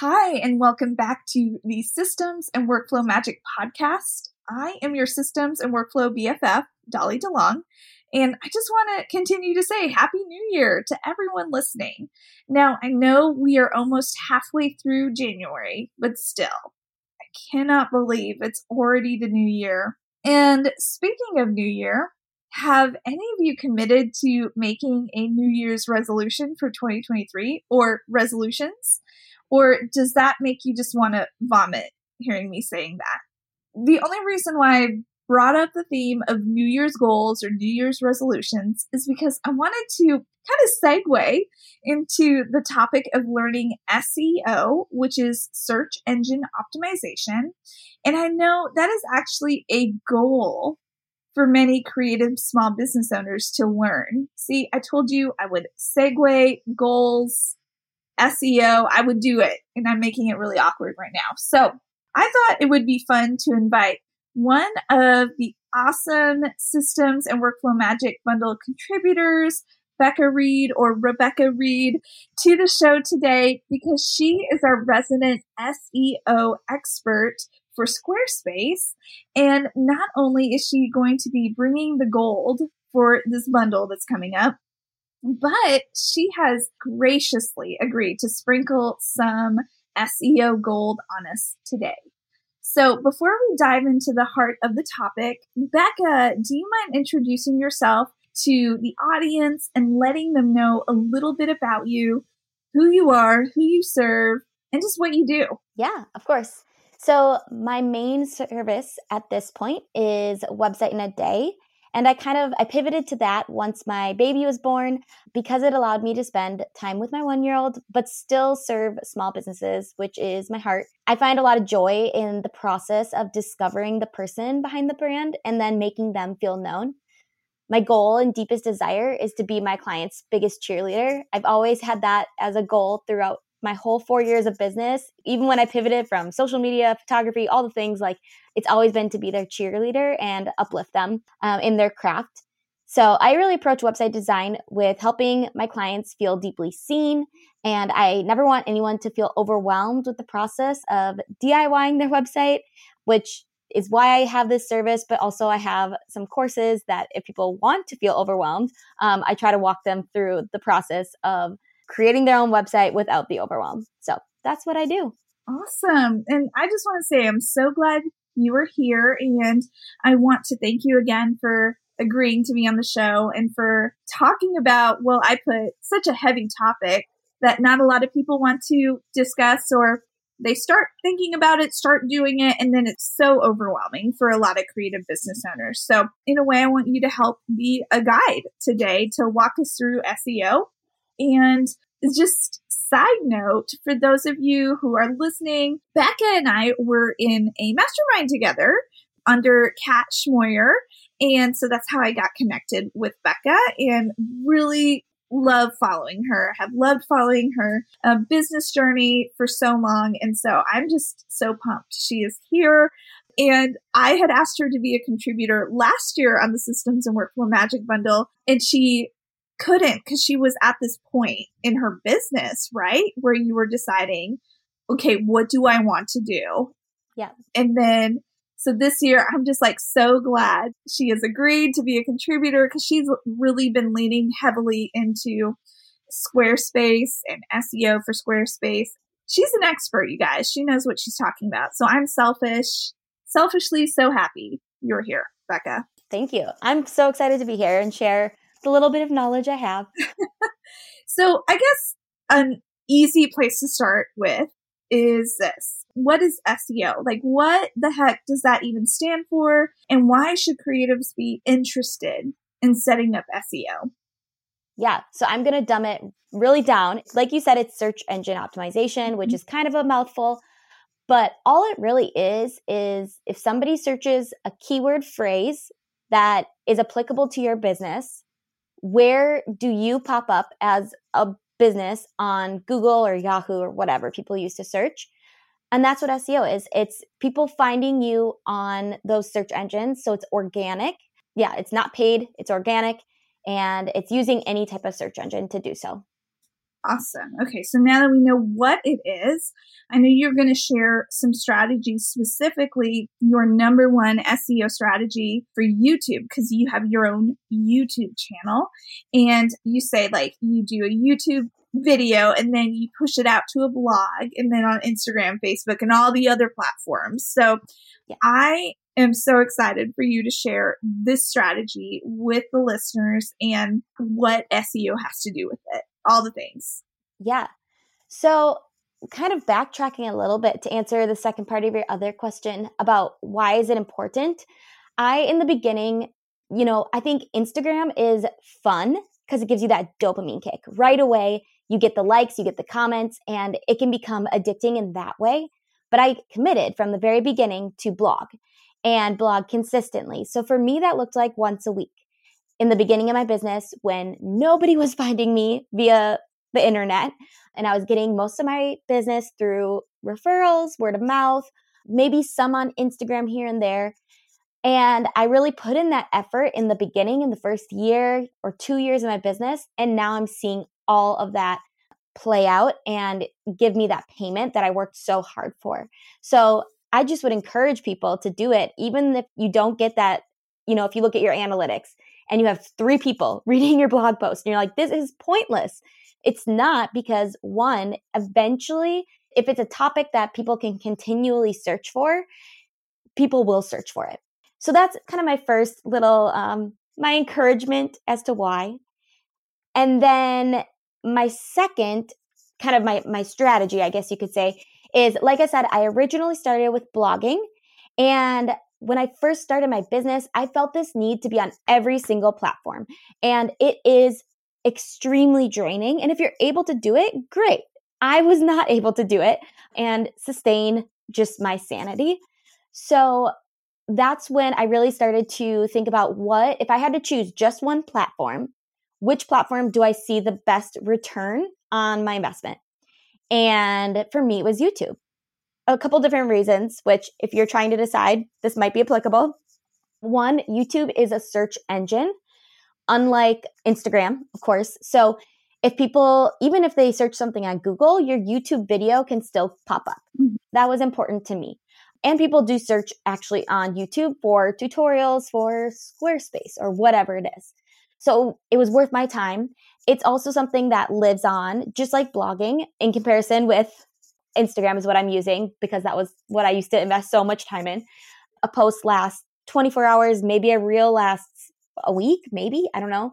Hi, and welcome back to the Systems and Workflow Magic Podcast. I am your Systems and Workflow BFF, Dolly DeLong, and I just want to continue to say Happy New Year to everyone listening. Now, I know we are almost halfway through January, but still, I cannot believe it's already the new year. And speaking of new year, have any of you committed to making a New Year's resolution for 2023 or resolutions? Or does that make you just want to vomit hearing me saying that? The only reason why I brought up the theme of New Year's goals or New Year's resolutions is because I wanted to kind of segue into the topic of learning SEO, which is search engine optimization. And I know that is actually a goal for many creative small business owners to learn. See, I told you I would segue goals, SEO, I would do it. And I'm making it really awkward right now. So I thought it would be fun to invite one of the awesome Systems and Workflow Magic Bundle contributors, Rebekah Read, to the show today because she is our resident SEO expert for Squarespace. And not only is she going to be bringing the gold for this bundle that's coming up, but she has graciously agreed to sprinkle some SEO gold on us today. So before we dive into the heart of the topic, Rebekah, do you mind introducing yourself to the audience and letting them know a little bit about you, who you are, who you serve, and just what you do? Yeah, of course. So my main service at this point is Website in a Day. And I pivoted to that once my baby was born because it allowed me to spend time with my one-year-old, but still serve small businesses, which is my heart. I find a lot of joy in the process of discovering the person behind the brand and then making them feel known. My goal and deepest desire is to be my client's biggest cheerleader. I've always had that as a goal throughout my whole 4 years of business. Even when I pivoted from social media, photography, all the things, like it's always been to be their cheerleader and uplift them in their craft. So I really approach website design with helping my clients feel deeply seen. And I never want anyone to feel overwhelmed with the process of DIYing their website, which is why I have this service. But also I have some courses that if people want to feel overwhelmed, I try to walk them through the process of creating their own website without the overwhelm. So that's what I do. Awesome. And I just want to say I'm so glad you are here. And I want to thank you again for agreeing to be on the show and for talking about, well, I put such a heavy topic that not a lot of people want to discuss, or they start thinking about it, start doing it, and then it's so overwhelming for a lot of creative business owners. So in a way, I want you to help be a guide today to walk us through SEO. And just side note, for those of you who are listening, Rebekah and I were in a mastermind together under Kat Schmoyer. And so that's how I got connected with Rebekah and really love following her. I have loved following her business journey for so long. And so I'm just so pumped she is here. And I had asked her to be a contributor last year on the Systems and Workflow Magic Bundle, and she couldn't because she was at this point in her business, right? Where you were deciding, okay, what do I want to do? Yeah. And then, so this year, I'm just like so glad she has agreed to be a contributor because she's really been leaning heavily into Squarespace and SEO for Squarespace. She's an expert, you guys. She knows what she's talking about. So I'm selfishly so happy you're here, Rebekah. Thank you. I'm so excited to be here and share the little bit of knowledge I have. So I guess an easy place to start with is this. What is SEO? Like, what the heck does that even stand for? And why should creatives be interested in setting up SEO? Yeah. So I'm going to dumb it really down. Like you said, it's search engine optimization, which is kind of a mouthful, but all it really is if somebody searches a keyword phrase that is applicable to your business, where do you pop up as a business on Google or Yahoo or whatever people used to search? And that's what SEO is. It's people finding you on those search engines. So it's organic. Yeah, it's not paid. It's organic. And it's using any type of search engine to do so. Awesome. Okay, so now that we know what it is, I know you're going to share some strategies, specifically your number one SEO strategy for YouTube, because you have your own YouTube channel. And you say like you do a YouTube video and then you push it out to a blog and then on Instagram, Facebook, and all the other platforms. So yeah. I'm so excited for you to share this strategy with the listeners and what SEO has to do with it, all the things. Yeah. So kind of backtracking a little bit to answer the second part of your other question about why is it important? In the beginning, I think Instagram is fun because it gives you that dopamine kick right away. You get the likes, you get the comments, and it can become addicting in that way. But I committed from the very beginning to blog. And blog consistently. So for me, that looked like once a week. In the beginning of my business, when nobody was finding me via the internet, and I was getting most of my business through referrals, word of mouth, maybe some on Instagram here and there. And I really put in that effort in the beginning, in the first year or 2 years of my business. And now I'm seeing all of that play out and give me that payment that I worked so hard for. So I just would encourage people to do it, even if you don't get that, if you look at your analytics and you have 3 people reading your blog post and you're like, this is pointless. It's not, because one, eventually, if it's a topic that people can continually search for, people will search for it. So that's kind of my first little, my encouragement as to why. And then my second, kind of my strategy, I guess you could say, is, like I said, I originally started with blogging. And when I first started my business, I felt this need to be on every single platform. And it is extremely draining. And if you're able to do it, great. I was not able to do it and sustain just my sanity. So that's when I really started to think about what, if I had to choose just one platform, which platform do I see the best return on my investment? And for me, it was YouTube. A couple different reasons, which if you're trying to decide, this might be applicable. One, YouTube is a search engine, unlike Instagram, of course. So if people, even if they search something on Google, your YouTube video can still pop up. Mm-hmm. That was important to me. And people do search actually on YouTube for tutorials for Squarespace or whatever it is. So it was worth my time. It's also something that lives on, just like blogging, in comparison with Instagram is what I'm using, because that was what I used to invest so much time in. A post lasts 24 hours, maybe a reel lasts a week, maybe, I don't know.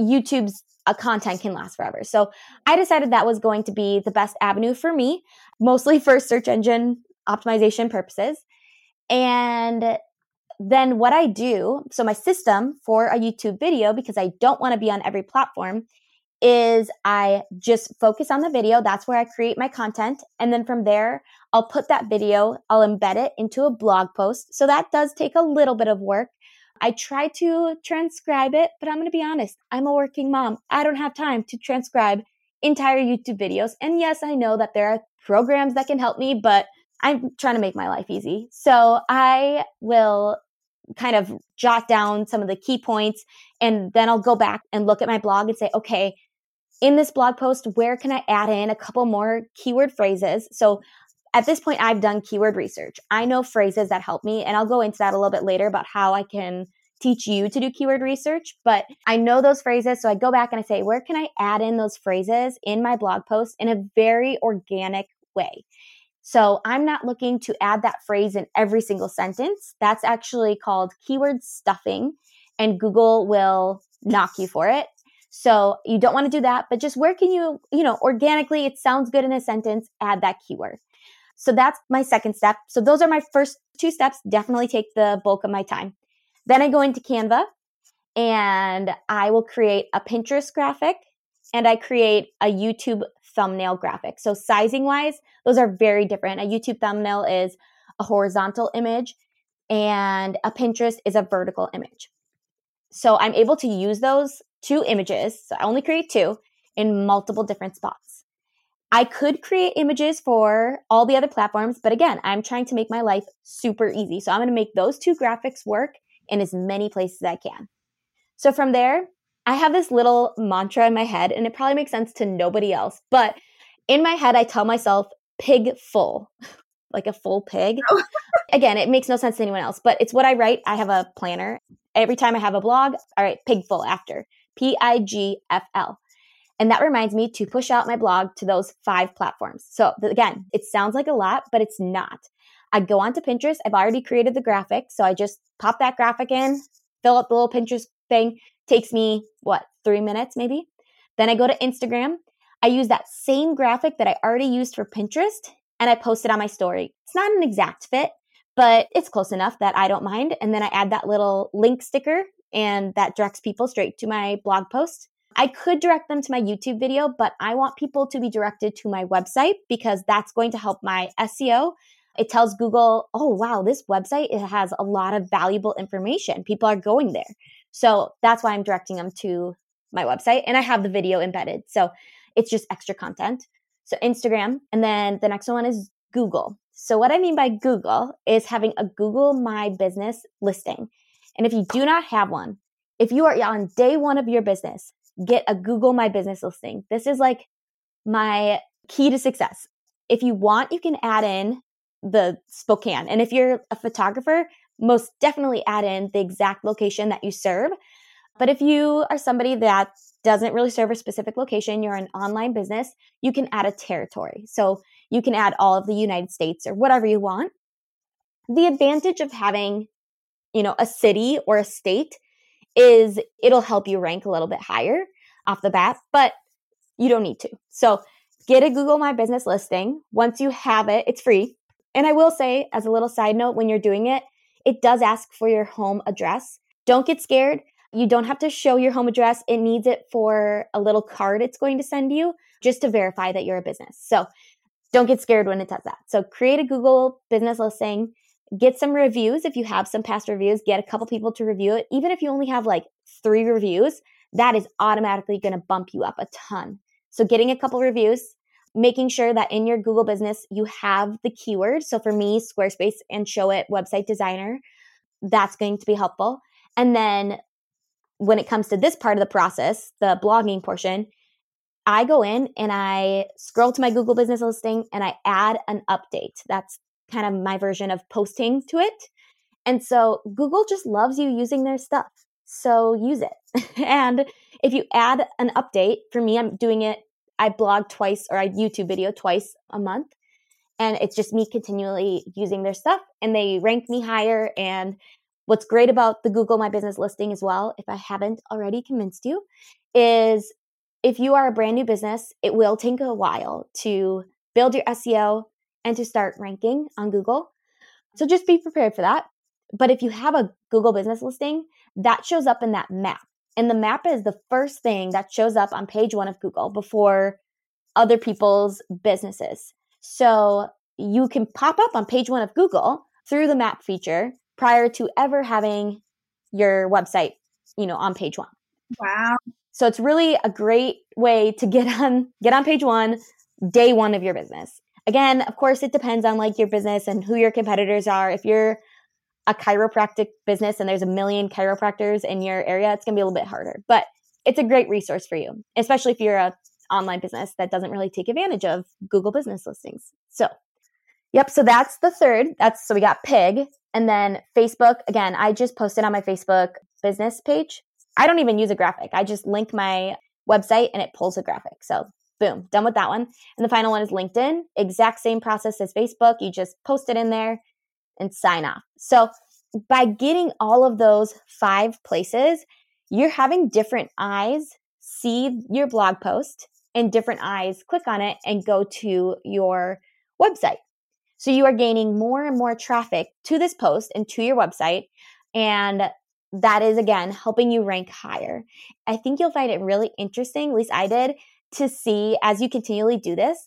YouTube's content can last forever. So I decided that was going to be the best avenue for me, mostly for search engine optimization purposes. And then what I do, so my system for a YouTube video, because I don't want to be on every platform, is I just focus on the video. That's where I create my content. And then from there, I'll put that video, I'll embed it into a blog post. So that does take a little bit of work. I try to transcribe it, but I'm going to be honest, I'm a working mom. I don't have time to transcribe entire YouTube videos. And yes, I know that there are programs that can help me, but I'm trying to make my life easy. So I will kind of jot down some of the key points, and then I'll go back and look at my blog and say, okay, in this blog post, where can I add in a couple more keyword phrases? So at this point, I've done keyword research. I know phrases that help me, and I'll go into that a little bit later about how I can teach you to do keyword research, but I know those phrases. So I go back and I say, where can I add in those phrases in my blog post in a very organic way? So I'm not looking to add that phrase in every single sentence. That's actually called keyword stuffing, and Google will knock you for it. So you don't want to do that, but just where can you, organically, it sounds good in a sentence, add that keyword. So that's my second step. So those are my first 2 steps. Definitely take the bulk of my time. Then I go into Canva and I will create a Pinterest graphic and I create a YouTube thumbnail graphic. So sizing wise, those are very different. A YouTube thumbnail is a horizontal image and a Pinterest is a vertical image. So I'm able to use those two images. So I only create two in multiple different spots. I could create images for all the other platforms, but again, I'm trying to make my life super easy. So I'm going to make those two graphics work in as many places as I can. So from there, I have this little mantra in my head, and it probably makes sense to nobody else, but in my head, I tell myself pig full, like a full pig. Again, it makes no sense to anyone else, but it's what I write. I have a planner. Every time I have a blog, I write pig full after, P-I-G-F-L. And that reminds me to push out my blog to those 5 platforms. So again, it sounds like a lot, but it's not. I go onto Pinterest. I've already created the graphic. So I just pop that graphic in, fill up the little Pinterest thing. Takes me, 3 minutes maybe? Then I go to Instagram. I use that same graphic that I already used for Pinterest and I post it on my story. It's not an exact fit, but it's close enough that I don't mind. And then I add that little link sticker and that directs people straight to my blog post. I could direct them to my YouTube video, but I want people to be directed to my website because that's going to help my SEO. It tells Google, oh, wow, this website, it has a lot of valuable information. People are going there. So that's why I'm directing them to my website. And I have the video embedded. So it's just extra content. So Instagram. And then the next one is Google. So what I mean by Google is having a Google My Business listing. And if you do not have one, if you are on day one of your business, get a Google My Business listing. This is like my key to success. If you want, you can add in the Spokane. And if you're a photographer, most definitely add in the exact location that you serve. But if you are somebody that doesn't really serve a specific location, you're an online business, you can add a territory. So you can add all of the United States or whatever you want. The advantage of having, a city or a state is it'll help you rank a little bit higher off the bat, but you don't need to. So get a Google My Business listing. Once you have it, it's free. And I will say, as a little side note, when you're doing it, it does ask for your home address. Don't get scared. You don't have to show your home address. It needs it for a little card it's going to send you just to verify that you're a business. So don't get scared when it does that. So create a Google business listing. Get some reviews. If you have some past reviews, get a couple people to review it. Even if you only have 3 reviews, that is automatically going to bump you up a ton. So getting a couple reviews, making sure that in your Google business, you have the keyword. So for me, Squarespace and Show It website designer, that's going to be helpful. And then when it comes to this part of the process, the blogging portion, I go in and I scroll to my Google business listing and I add an update. That's kind of my version of posting to it. And so Google just loves you using their stuff. So use it. And if you add an update, for me, I'm doing it, I blog twice or I YouTube video twice a month. And it's just me continually using their stuff and they rank me higher. And what's great about the Google My Business listing as well, if I haven't already convinced you, is if you are a brand new business, it will take a while to build your SEO and to start ranking on Google. So just be prepared for that. But if you have a Google business listing, that shows up in that map. And the map is the first thing that shows up on page 1 of Google before other people's businesses. So you can pop up on page 1 of Google through the map feature prior to ever having your website, on page 1. Wow. So it's really a great way to get on page 1, day 1 of your business. Again, of course, it depends on your business and who your competitors are. If you're a chiropractic business and there's a million chiropractors in your area, it's going to be a little bit harder. But it's a great resource for you, especially if you're an online business that doesn't really take advantage of Google business listings. So, so that's the third. So we got PIG. And then Facebook. Again, I just posted on my Facebook business page. I don't even use a graphic. I just link my website and it pulls a graphic. So boom, done with that one. And the final one is LinkedIn. Exact same process as Facebook. You just post it in there and sign off. So by getting all of those 5 places, you're having different eyes see your blog post and different eyes click on it and go to your website. So you are gaining more and more traffic to this post and to your website. And that is, again, helping you rank higher. I think you'll find it really interesting, at least I did, to see as you continually do this,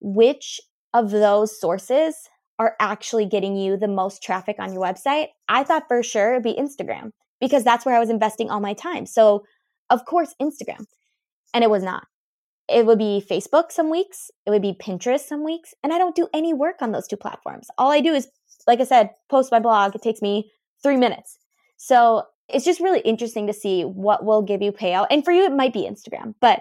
which of those sources are actually getting you the most traffic on your website. I thought for sure it'd be Instagram because that's where I was investing all my time. So of course, Instagram. And it was not. It would be Facebook some weeks. It would be Pinterest some weeks. And I don't do any work on those two platforms. All I do is, like I said, post my blog. It takes me 3 minutes. So it's just really interesting to see what will give you payout. And for you, it might be Instagram, but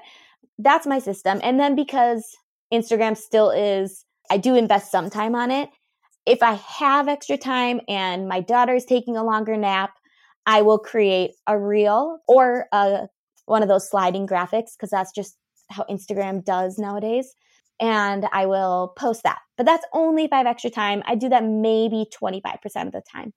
that's my system. And then because Instagram still is, I do invest some time on it. If I have extra time and my daughter is taking a longer nap, I will create a reel or one of those sliding graphics because that's just how Instagram does nowadays. And I will post that. But that's only if I have extra time. I do that maybe 25% of the time.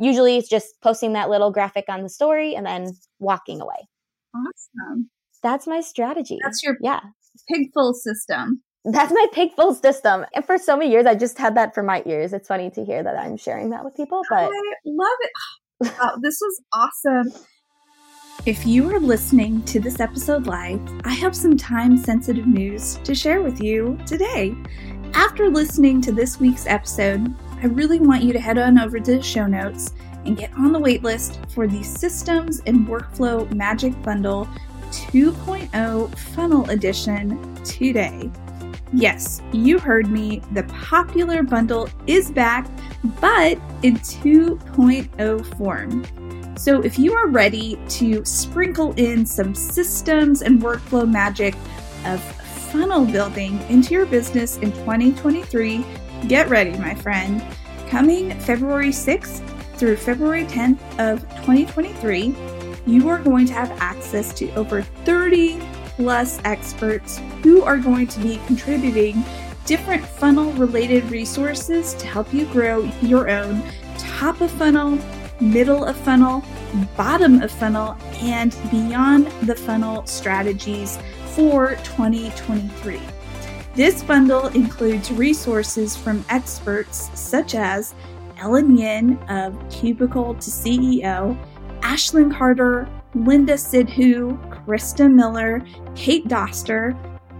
Usually it's just posting that little graphic on the story and then walking away. Awesome. That's my strategy. That's your PIGFL system. That's my PIGFL system. And for so many years, I just had that for my ears. It's funny to hear that I'm sharing that with people. But I love it. Wow, this was awesome. If you are listening to this episode live, I have some time-sensitive news to share with you today. After listening to this week's episode, I really want you to head on over to the show notes and get on the waitlist for the Systems and Workflow Magic Bundle 2.0 Funnel Edition today. Yes, you heard me. The popular bundle is back, but in 2.0 form. So if you are ready to sprinkle in some systems and workflow magic of funnel building into your business in 2023, get ready, my friend. Coming February 6th through February 10th of 2023, you are going to have access to over 30 plus experts who are going to be contributing different funnel related resources to help you grow your own top of funnel, middle of funnel, bottom of funnel, and beyond the funnel strategies for 2023. This bundle includes resources from experts such as Ellen Yin of Cubicle to CEO, Ashlyn Carter, Linda Sidhu, Krista Miller, Kate Doster,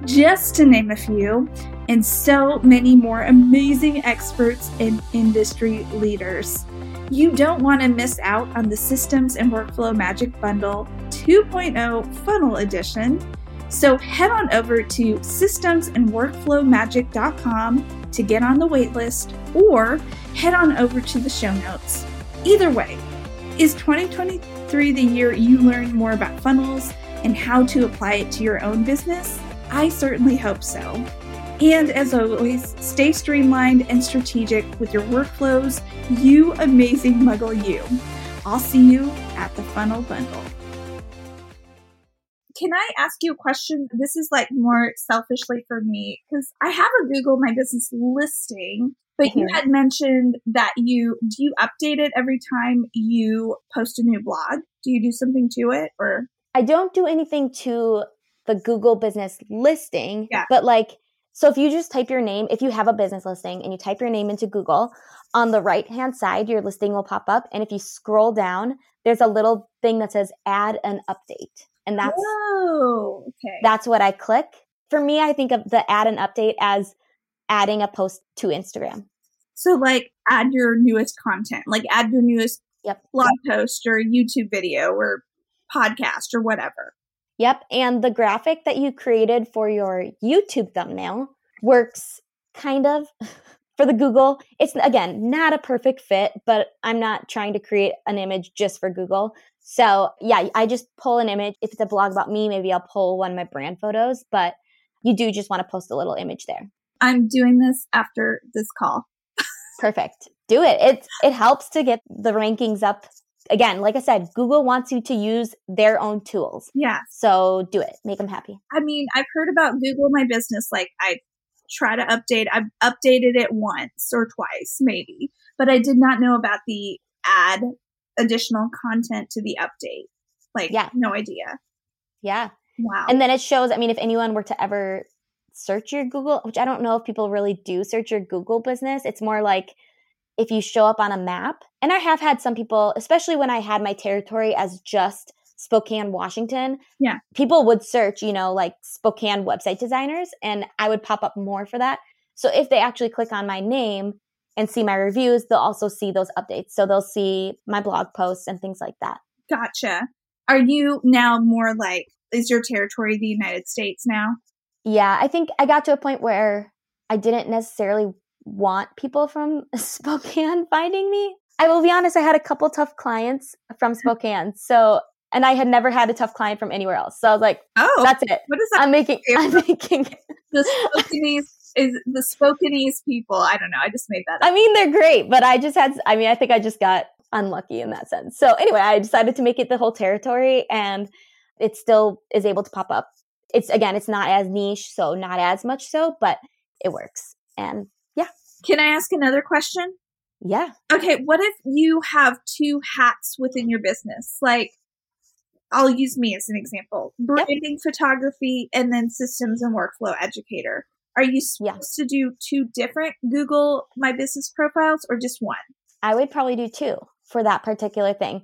just to name a few, and so many more amazing experts and industry leaders. You don't want to miss out on the Systems and Workflow Magic Bundle 2.0 Funnel Edition, so head on over to systemsandworkflowmagic.com to get on the waitlist or head on over to the show notes. Either way, is 2023 the year you learn more about funnels and how to apply it to your own business? I certainly hope so. And as always, stay streamlined and strategic with your workflows, you amazing muggle you. I'll see you at the Funnel Bundle. Can I ask you a question? This is like more selfishly for me because I have a Google My Business listing, but you had mentioned that do you update it every time you post a new blog? Do you do something to it or? I don't do anything to the Google business listing, but so if you just type your name, if you have a business listing and you type your name into Google, on the right-hand side, your listing will pop up. And if you scroll down, there's a little thing that says add an update. And that's that's what I click. For me, I think of the add an update as adding a post to Instagram. So like add your newest content, like add your newest blog post or YouTube video or podcast or whatever. Yep. And the graphic that you created for your YouTube thumbnail works kind of for the Google. It's, again, not a perfect fit, but I'm not trying to create an image just for Google. So yeah, I just pull an image. If it's a blog about me, maybe I'll pull one of my brand photos, but you do just want to post a little image there. I'm doing this after this call. Perfect. Do it. It helps to get the rankings up. Again, like I said, Google wants you to use their own tools. Yeah. So do it. Make them happy. I mean, I've heard about Google My Business. Like I try to update. I've updated it once or twice maybe, but I did not know about the add additional content to the update. Like no idea. Yeah. Wow. And then it shows, I mean, if anyone were to ever search your Google, which I don't know if people really do search your Google business. It's more like if you show up on a map. And I have had some people, especially when I had my territory as just Spokane, Washington, yeah, people would search, you know, like Spokane website designers, and I would pop up more for that. So if they actually click on my name and see my reviews, they'll also see those updates. So they'll see my blog posts and things like that. Gotcha. Are you now more like, is your territory the United States now? Yeah, I think I got to a point where I didn't necessarily want people from Spokane finding me. I will be honest, I had a couple tough clients from Spokane. So, and I had never had a tough client from anywhere else. So I was like, oh, that's it. What is that? I'm making it. The Spokanese people. I don't know. I just made that up. I mean, they're great, but I think I just got unlucky in that sense. So anyway, I decided to make it the whole territory, and it still is able to pop up. It's not as niche, so not as much so, but it works. And yeah. Can I ask another question? Yeah. Okay. What if you have two hats within your business? Like, I'll use me as an example. Branding photography, and then systems and workflow educator. Are you supposed to do two different Google My Business profiles or just one? I would probably do two for that particular thing.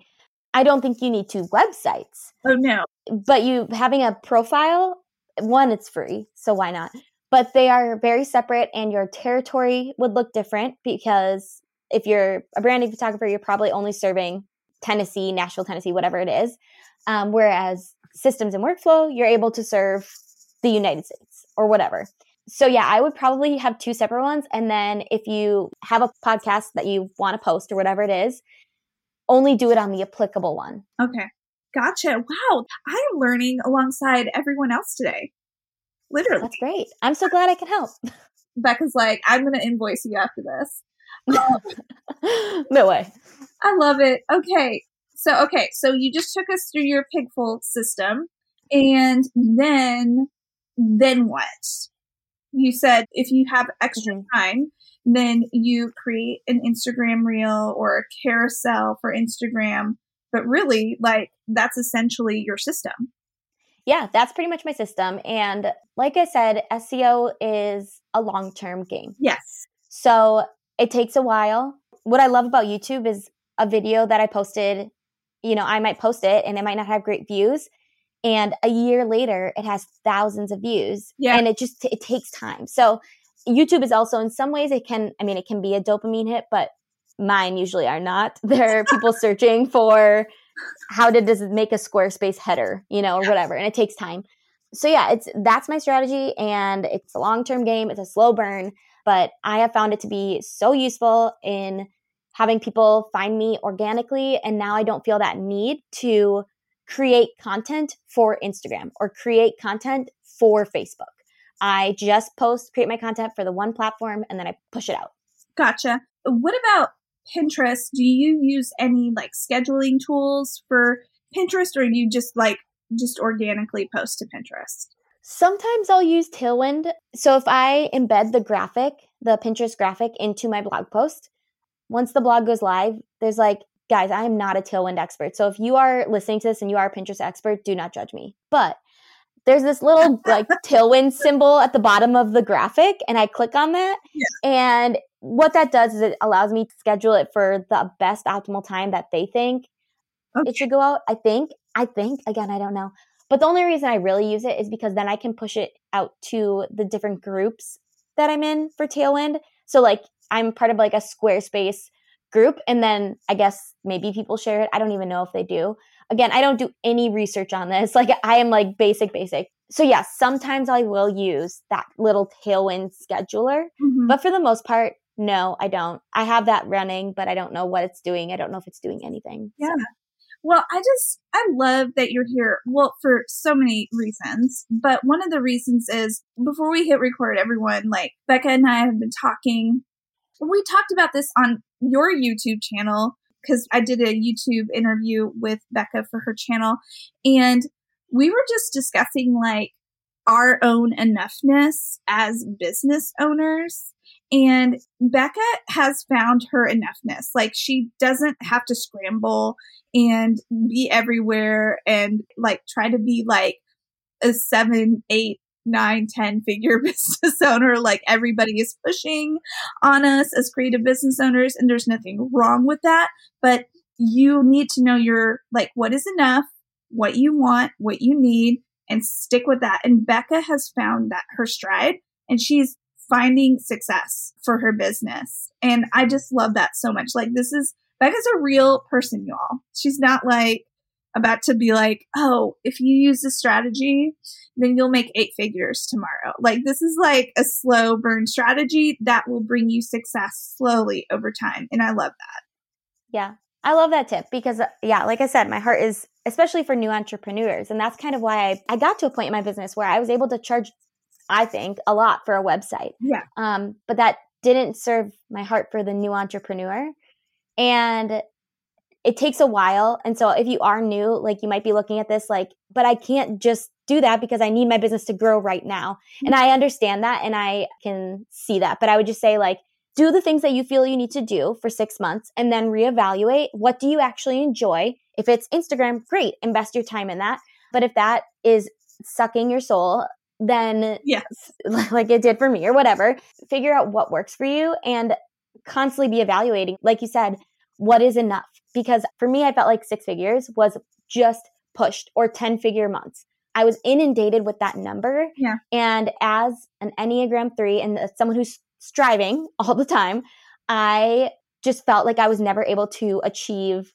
I don't think you need two websites. Oh, no. But you having a profile, one, it's free, so why not? But they are very separate, and your territory would look different, because if you're a branding photographer, you're probably only serving Tennessee, Nashville, Tennessee, whatever it is. Whereas systems and workflow, you're able to serve the United States or whatever. So yeah, I would probably have two separate ones. And then if you have a podcast that you want to post or whatever it is, only do it on the applicable one. Okay. Gotcha. Wow. I'm learning alongside everyone else today. Literally. That's great. I'm so glad I can help. Becca's like, I'm going to invoice you after this. No way. I love it. Okay. So you just took us through your PIGFL system, and then what? You said if you have extra time, then you create an Instagram reel or a carousel for Instagram. But really, like, that's essentially your system. Yeah, that's pretty much my system. And like I said, SEO is a long-term game. Yes. So it takes a while. What I love about YouTube is a video that I posted, you know, I might post it and it might not have great views. And a year later, it has thousands of views. Yeah. And it takes time. So YouTube is also, in some ways, it can be a dopamine hit, but mine usually are not. There are people searching for how to make a Squarespace header, you know, or whatever. And it takes time. So yeah, that's my strategy. And it's a long-term game. It's a slow burn. But I have found it to be so useful in having people find me organically. And now I don't feel that need to create content for Instagram or create content for Facebook. I just create my content for the one platform, and then I push it out. Gotcha. What about Pinterest? Do you use any like scheduling tools for Pinterest, or you just organically post to Pinterest? Sometimes I'll use Tailwind. So if I embed the Pinterest graphic into my blog post, once the blog goes live, there's like, guys, I am not a Tailwind expert. So if you are listening to this and you are a Pinterest expert, do not judge me. But there's this little like Tailwind symbol at the bottom of the graphic, and I click on that. Yeah. And what that does is it allows me to schedule it for the best optimal time that they think it should go out. I think. Again, I don't know. But the only reason I really use it is because then I can push it out to the different groups that I'm in for Tailwind. So like I'm part of like a Squarespace group, and then I guess maybe people share it. I don't even know if they do. Again, I don't do any research on this. Like I am like basic. So yeah, sometimes I will use that little Tailwind scheduler, but for the most part, no, I don't. I have that running, but I don't know what it's doing. I don't know if it's doing anything. Yeah. So. Well, I love that you're here. Well, for so many reasons, but one of the reasons is before we hit record, everyone, like Becca and I have been talking. We talked about this on your YouTube channel because I did a YouTube interview with Becca for her channel. And we were just discussing like our own enoughness as business owners. And Becca has found her enoughness. Like she doesn't have to scramble and be everywhere and like try to be like a 7, 8 nine, 10-figure business owner, like everybody is pushing on us as creative business owners. And there's nothing wrong with that. But you need to know your, like, what is enough, what you want, what you need, and stick with that. And Becca has found that her stride, and she's finding success for her business. And I just love that so much. Like, this is, Becca's a real person, y'all. She's not like about to be like, oh, if you use this strategy, then you'll make 8 figures tomorrow. Like, this is like a slow burn strategy that will bring you success slowly over time. And I love that. Yeah. I love that tip because, yeah, like I said, my heart is, especially for new entrepreneurs. And that's kind of why I got to a point in my business where I was able to charge, I think, a lot for a website. Yeah. But that didn't serve my heart for the new entrepreneur. And it takes a while. And so if you are new, like, you might be looking at this like, but I can't just do that because I need my business to grow right now. Mm-hmm. And I understand that and I can see that. But I would just say, like, do the things that you feel you need to do for 6 months and then reevaluate. What do you actually enjoy? If it's Instagram, great, invest your time in that. But if that is sucking your soul, then yes, like it did for me or whatever, figure out what works for you and constantly be evaluating. Like you said, what is enough? Because for me, I felt like 6 figures was just pushed, or 10-figure months. I was inundated with that number. Yeah. And as an Enneagram 3 and someone who's striving all the time, I just felt like I was never able to achieve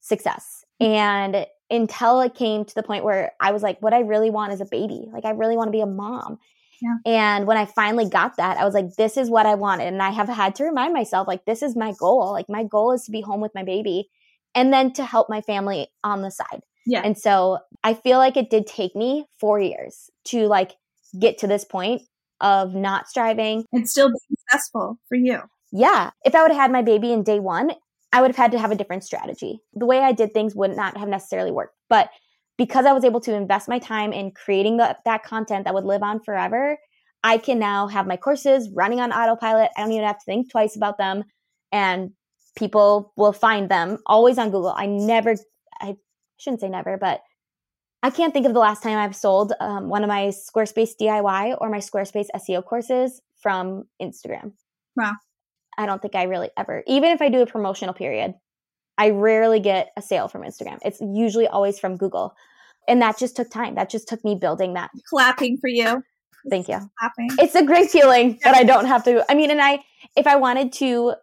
success. And until it came to the point where I was like, what I really want is a baby. Like, I really want to be a mom. Yeah. And when I finally got that, I was like, this is what I wanted. And I have had to remind myself, like, this is my goal. Like, my goal is to be home with my baby and then to help my family on the side. Yeah. And so I feel like it did take me 4 years to, like, get to this point of not striving. And still being successful for you. Yeah. If I would have had my baby in day one, I would have had to have a different strategy. The way I did things would not have necessarily worked. But because I was able to invest my time in creating that content that would live on forever, I can now have my courses running on autopilot. I don't even have to think twice about them. And people will find them always on Google. I shouldn't say never, but I can't think of the last time I've sold one of my Squarespace DIY or my Squarespace SEO courses from Instagram. Wow. I don't think I really ever, even if I do a promotional period, I rarely get a sale from Instagram. It's usually always from Google. And that just took time. That just took me building that. Clapping for you. Thank you. Clapping. It's a great feeling that I don't have to, I mean, and if I wanted to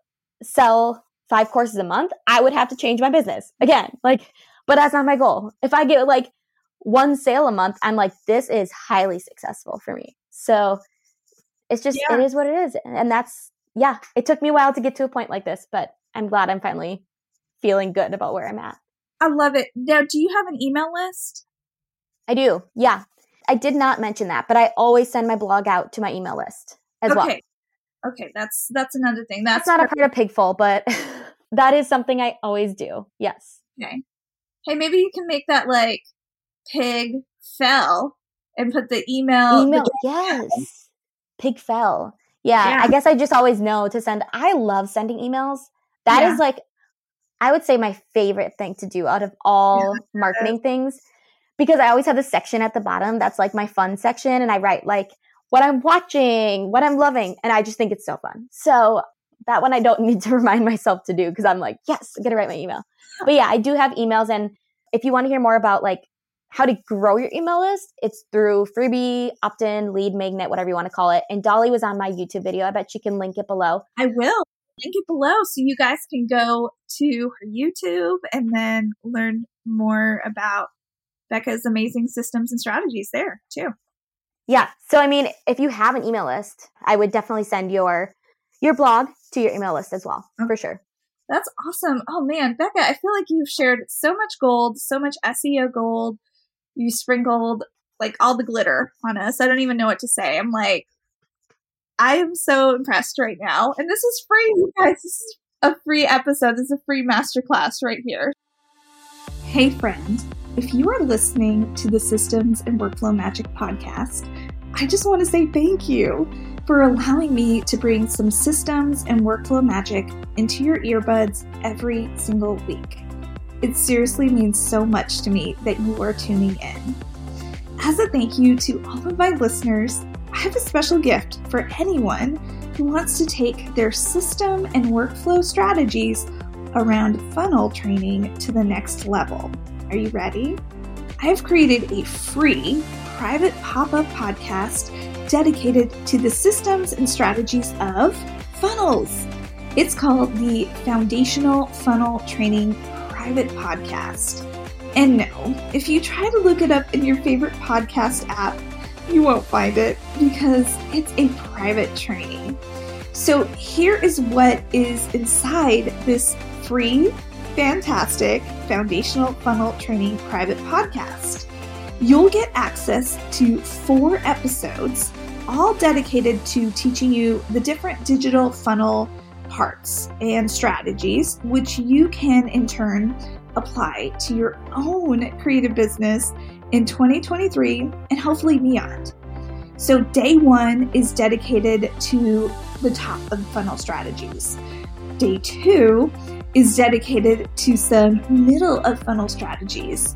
sell 5 courses a month, I would have to change my business again. Like, but that's not my goal. If I get like 1 sale a month, I'm like, this is highly successful for me. So it's just, It is what it is. And that's, yeah, it took me a while to get to a point like this, but I'm glad I'm finally feeling good about where I'm at. I love it. Now, do you have an email list? I do. Yeah. I did not mention that, but I always send my blog out to my email list as well. Okay. That's another thing. That's not perfect. A part of PIGFL, but that is something I always do. Yes. Okay. Hey, maybe you can make that like PIGFL and put the email. Yes. PIGFL. Yeah. I guess I just always know to send. I love sending emails. That is like, I would say my favorite thing to do out of all marketing things, because I always have this section at the bottom that's like my fun section. And I write like what I'm watching, what I'm loving. And I just think it's so fun. So that one I don't need to remind myself to do because I'm like, yes, I'm going to write my email. But yeah, I do have emails. And if you want to hear more about like how to grow your email list, it's through freebie, opt-in, lead magnet, whatever you want to call it. And Dolly was on my YouTube video. I bet she can link it below. I will link it below so you guys can go to her YouTube and then learn more about Becca's amazing systems and strategies there too. Yeah. So, I mean, if you have an email list, I would definitely send your blog to your email list as well, for sure. That's awesome. Oh man, Becca, I feel like you've shared so much gold, so much SEO gold. You sprinkled like all the glitter on us. I don't even know what to say. I'm like, I am so impressed right now. And this is free, you guys. This is a free episode. This is a free masterclass right here. Hey friend, if you are listening to the Systems and Workflow Magic Podcast, I just want to say thank you for allowing me to bring some systems and workflow magic into your earbuds every single week. It seriously means so much to me that you are tuning in. As a thank you to all of my listeners, I have a special gift for anyone who wants to take their system and workflow strategies around funnel training to the next level. Are you ready? I have created a free private pop-up podcast dedicated to the systems and strategies of funnels. It's called the Foundational Funnel Training Private Podcast. And no, if you try to look it up in your favorite podcast app, you won't find it because it's a private training. So here is what is inside this free, fantastic Foundational Funnel Training Private Podcast. You'll get access to 4 episodes, all dedicated to teaching you the different digital funnel parts and strategies, which you can in turn apply to your own creative business in 2023 and hopefully beyond. So day 1 is dedicated to the top of funnel strategies. Day 2 is dedicated to some middle of funnel strategies.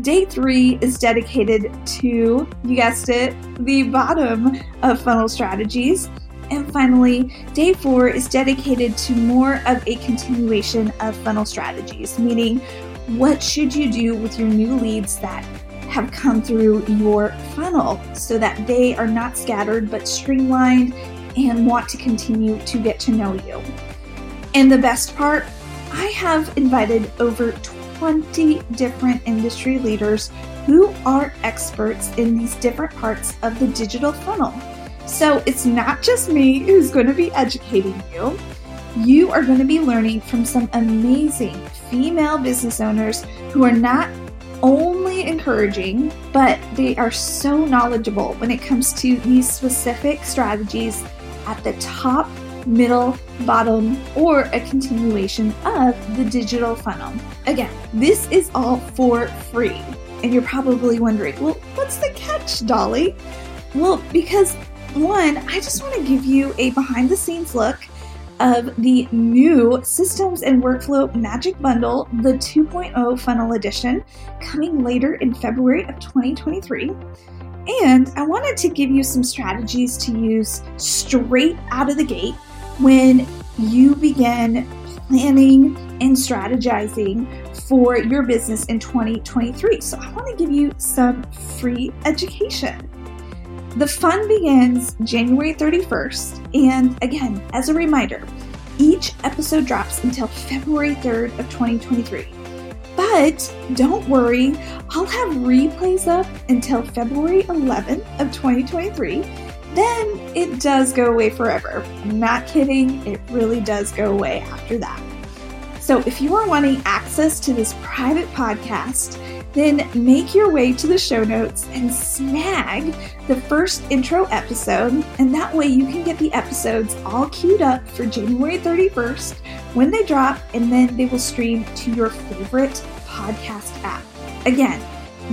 Day 3 is dedicated to, you guessed it, the bottom of funnel strategies. And finally, day 4 is dedicated to more of a continuation of funnel strategies, meaning what should you do with your new leads that have come through your funnel so that they are not scattered but streamlined and want to continue to get to know you. And the best part, I have invited over 20 different industry leaders who are experts in these different parts of the digital funnel. So it's not just me who's going to be educating you. You are going to be learning from some amazing female business owners who are not only encouraging, but they are so knowledgeable when it comes to these specific strategies at the top, middle, bottom, or a continuation of the digital funnel. Again, this is all for free. And you're probably wondering, well, what's the catch, Dolly? Well, because one, I just want to give you a behind-the-scenes look of the new Systems and Workflow Magic Bundle, the 2.0 Funnel Edition, coming later in February of 2023. And I wanted to give you some strategies to use straight out of the gate when you begin planning and strategizing for your business in 2023. So I want to give you some free education. The fun begins January 31st, and again, as a reminder, each episode drops until February 3rd of 2023. But don't worry, I'll have replays up until February 11th of 2023. Then it does go away forever. I'm not kidding, it really does go away after that. So if you are wanting access to this private podcast, then make your way to the show notes and snag the first intro episode, and that way you can get the episodes all queued up for January 31st when they drop, and then they will stream to your favorite podcast app. Again,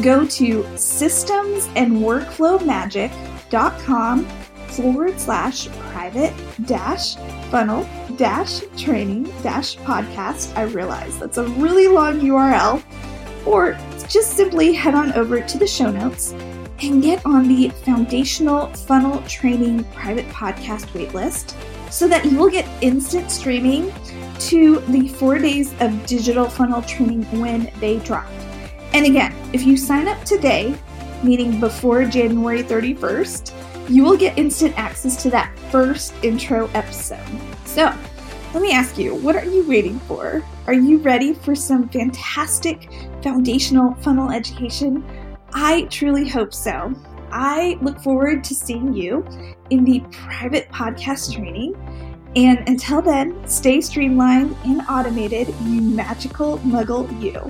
go to systemsandworkflowmagic.com/private-funnel-training-podcast. I realize that's a really long URL. Or just simply head on over to the show notes and get on the Foundational Funnel Training Private Podcast waitlist so that you will get instant streaming to the 4 days of digital funnel training when they drop. And again, if you sign up today, meaning before January 31st, you will get instant access to that first intro episode. So let me ask you, what are you waiting for? Are you ready for some fantastic foundational funnel education? I truly hope so. I look forward to seeing you in the private podcast training. And until then, stay streamlined and automated, you magical muggle you.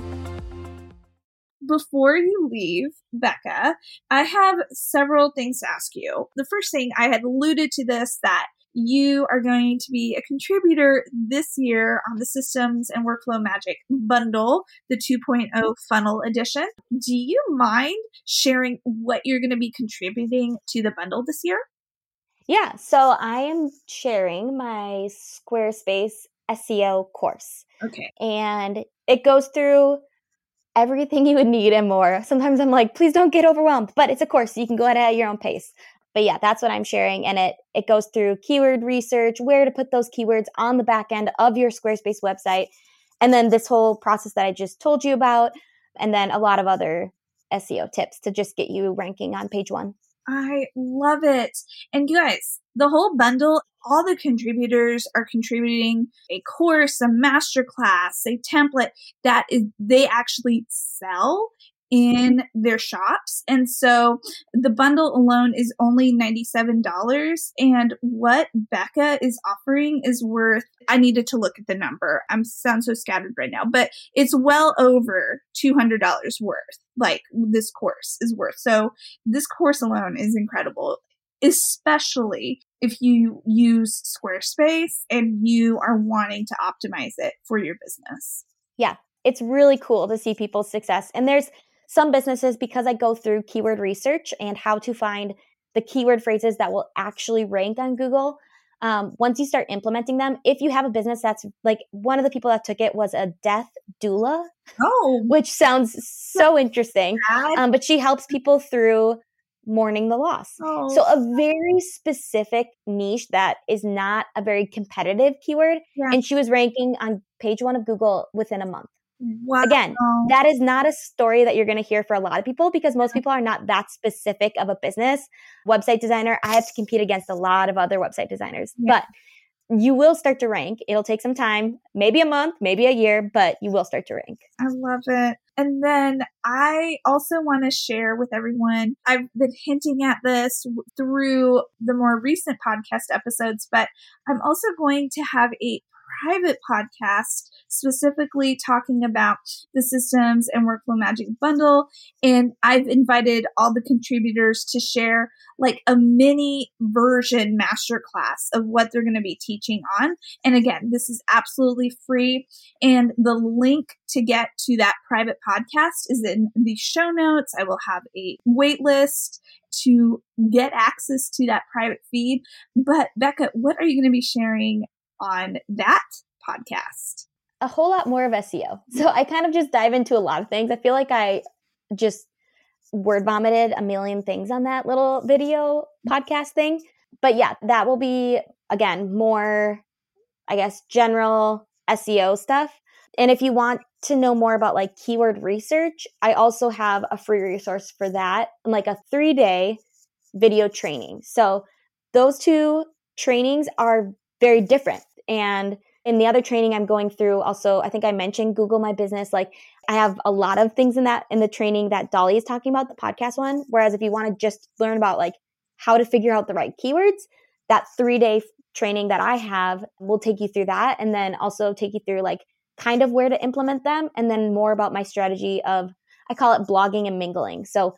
Before you leave, Becca, I have several things to ask you. The first thing, I had alluded to this, that you are going to be a contributor this year on the Systems and Workflow Magic Bundle, the 2.0 Funnel Edition. Do you mind sharing what you're going to be contributing to the bundle this year? Yeah, so I am sharing my Squarespace SEO course. Okay. And it goes through everything you would need and more. Sometimes I'm like, please don't get overwhelmed, but it's a course, so you can go at it at your own pace. But yeah, that's what I'm sharing. And it goes through keyword research, where to put those keywords on the back end of your Squarespace website. And then this whole process that I just told you about, and then a lot of other SEO tips to just get you ranking on page one. I love it. And you guys, the whole bundle, all the contributors are contributing a course, a masterclass, a template that is they actually sell in their shops. And so the bundle alone is only $97. And what Becca is offering is worth, I needed to look at the number. I sound so scattered right now, but it's well over $200 worth, like this course is worth. So this course alone is incredible, especially if you use Squarespace and you are wanting to optimize it for your business. Yeah, it's really cool to see people's success. And there's some businesses, because I go through keyword research and how to find the keyword phrases that will actually rank on Google, once you start implementing them, if you have a business that's like one of the people that took it was a death doula, which sounds so interesting, but she helps people through mourning the loss. So a very specific niche that is not a very competitive keyword, and she was ranking on page one of Google within a month. Wow. Again, that is not a story that you're going to hear for a lot of people, because most people are not that specific of a business. Website designer, I have to compete against a lot of other website designers, but you will start to rank. It'll take some time, maybe a month, maybe a year, but you will start to rank. I love it. And then I also want to share with everyone, I've been hinting at this through the more recent podcast episodes, but I'm also going to have a private podcast specifically talking about the Systems and Workflow Magic Bundle. And I've invited all the contributors to share like a mini version masterclass of what they're going to be teaching on. And again, this is absolutely free. And the link to get to that private podcast is in the show notes. I will have a wait list to get access to that private feed. But Becca, what are you going to be sharing on that podcast? A whole lot more of SEO. So I kind of just dive into a lot of things. I feel like I just word vomited a million things on that little video podcast thing. But yeah, that will be, again, more, I guess, general SEO stuff. And if you want to know more about like keyword research, I also have a free resource for that, and like a 3-day video training. So those two trainings are very different. And in the other training, I'm going through also, I think I mentioned Google My Business. Like I have a lot of things in that, in the training that Dolly is talking about, the podcast one. Whereas if you want to just learn about like how to figure out the right keywords, that 3-day training that I have will take you through that. And then also take you through like kind of where to implement them. And then more about my strategy of, I call it blogging and mingling. So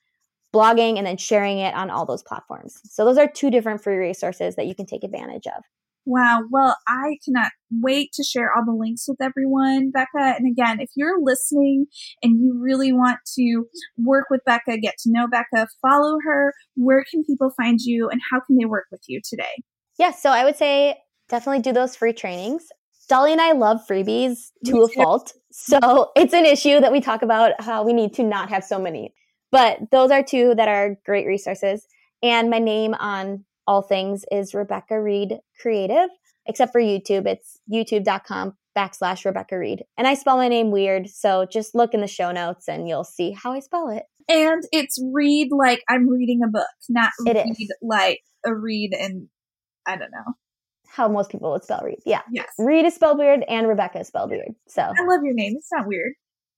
blogging and then sharing it on all those platforms. So those are two different free resources that you can take advantage of. Wow. Well, I cannot wait to share all the links with everyone, Becca. And again, if you're listening and you really want to work with Becca, get to know Becca, follow her, where can people find you and how can they work with you today? Yeah. So I would say definitely do those free trainings. Dolly and I love freebies to a fault. So it's an issue that we talk about how we need to not have so many, but those are two that are great resources. And my name on all things is Rebekah Read Creative, except for YouTube. It's youtube.com/Rebekah Read. And I spell my name weird, so just look in the show notes and you'll see how I spell it. And it's read like I'm reading a book, not read like a read and I don't know. How most people would spell read. Yeah. Yes. Read is spelled weird and Rebekah is spelled weird. So I love your name. It's not weird.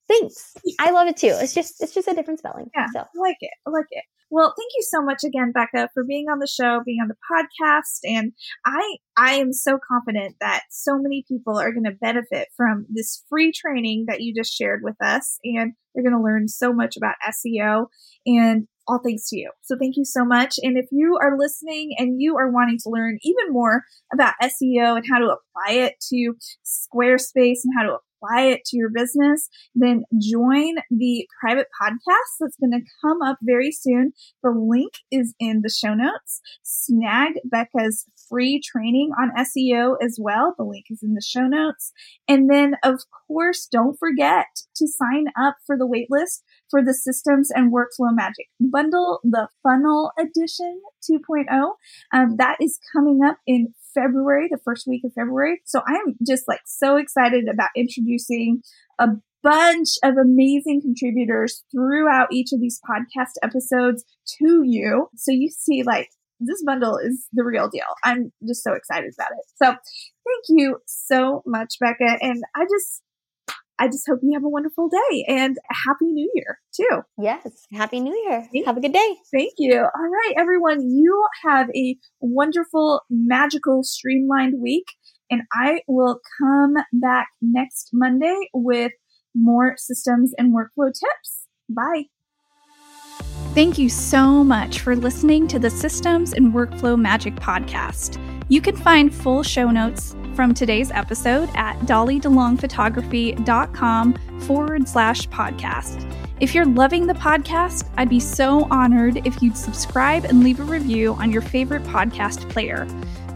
Thanks. I love it too. It's just a different spelling. Yeah. So. I like it. Well, thank you so much again, Becca, for being on the show, being on the podcast. And I am so confident that so many people are going to benefit from this free training that you just shared with us. And they're going to learn so much about SEO, and all thanks to you. So thank you so much. And if you are listening and you are wanting to learn even more about SEO and how to apply it to Squarespace and how to apply it to your business, then join the private podcast that's going to come up very soon. The link is in the show notes. Snag Becca's free training on SEO as well. The link is in the show notes. And then, of course, don't forget to sign up for the waitlist for the Systems and Workflow Magic Bundle, the Funnel Edition 2.0. That is coming up in February, the first week of February. So I'm just like so excited about introducing a bunch of amazing contributors throughout each of these podcast episodes to you. So you see, like, this bundle is the real deal. I'm just so excited about it. So thank you so much, Becca. And I just hope you have a wonderful day and a happy new year too. Yes. Happy new year. Have a good day. Thank you. All right, everyone. You have a wonderful, magical, streamlined week. And I will come back next Monday with more systems and workflow tips. Bye. Thank you so much for listening to the Systems and Workflow Magic Podcast. You can find full show notes from today's episode at dollydelongphotography.com/podcast. If you're loving the podcast, I'd be so honored if you'd subscribe and leave a review on your favorite podcast player.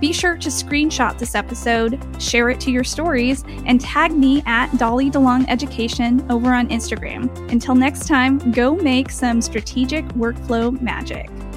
Be sure to screenshot this episode, share it to your stories, and tag me at Dolly DeLong Education over on Instagram. Until next time, go make some strategic workflow magic.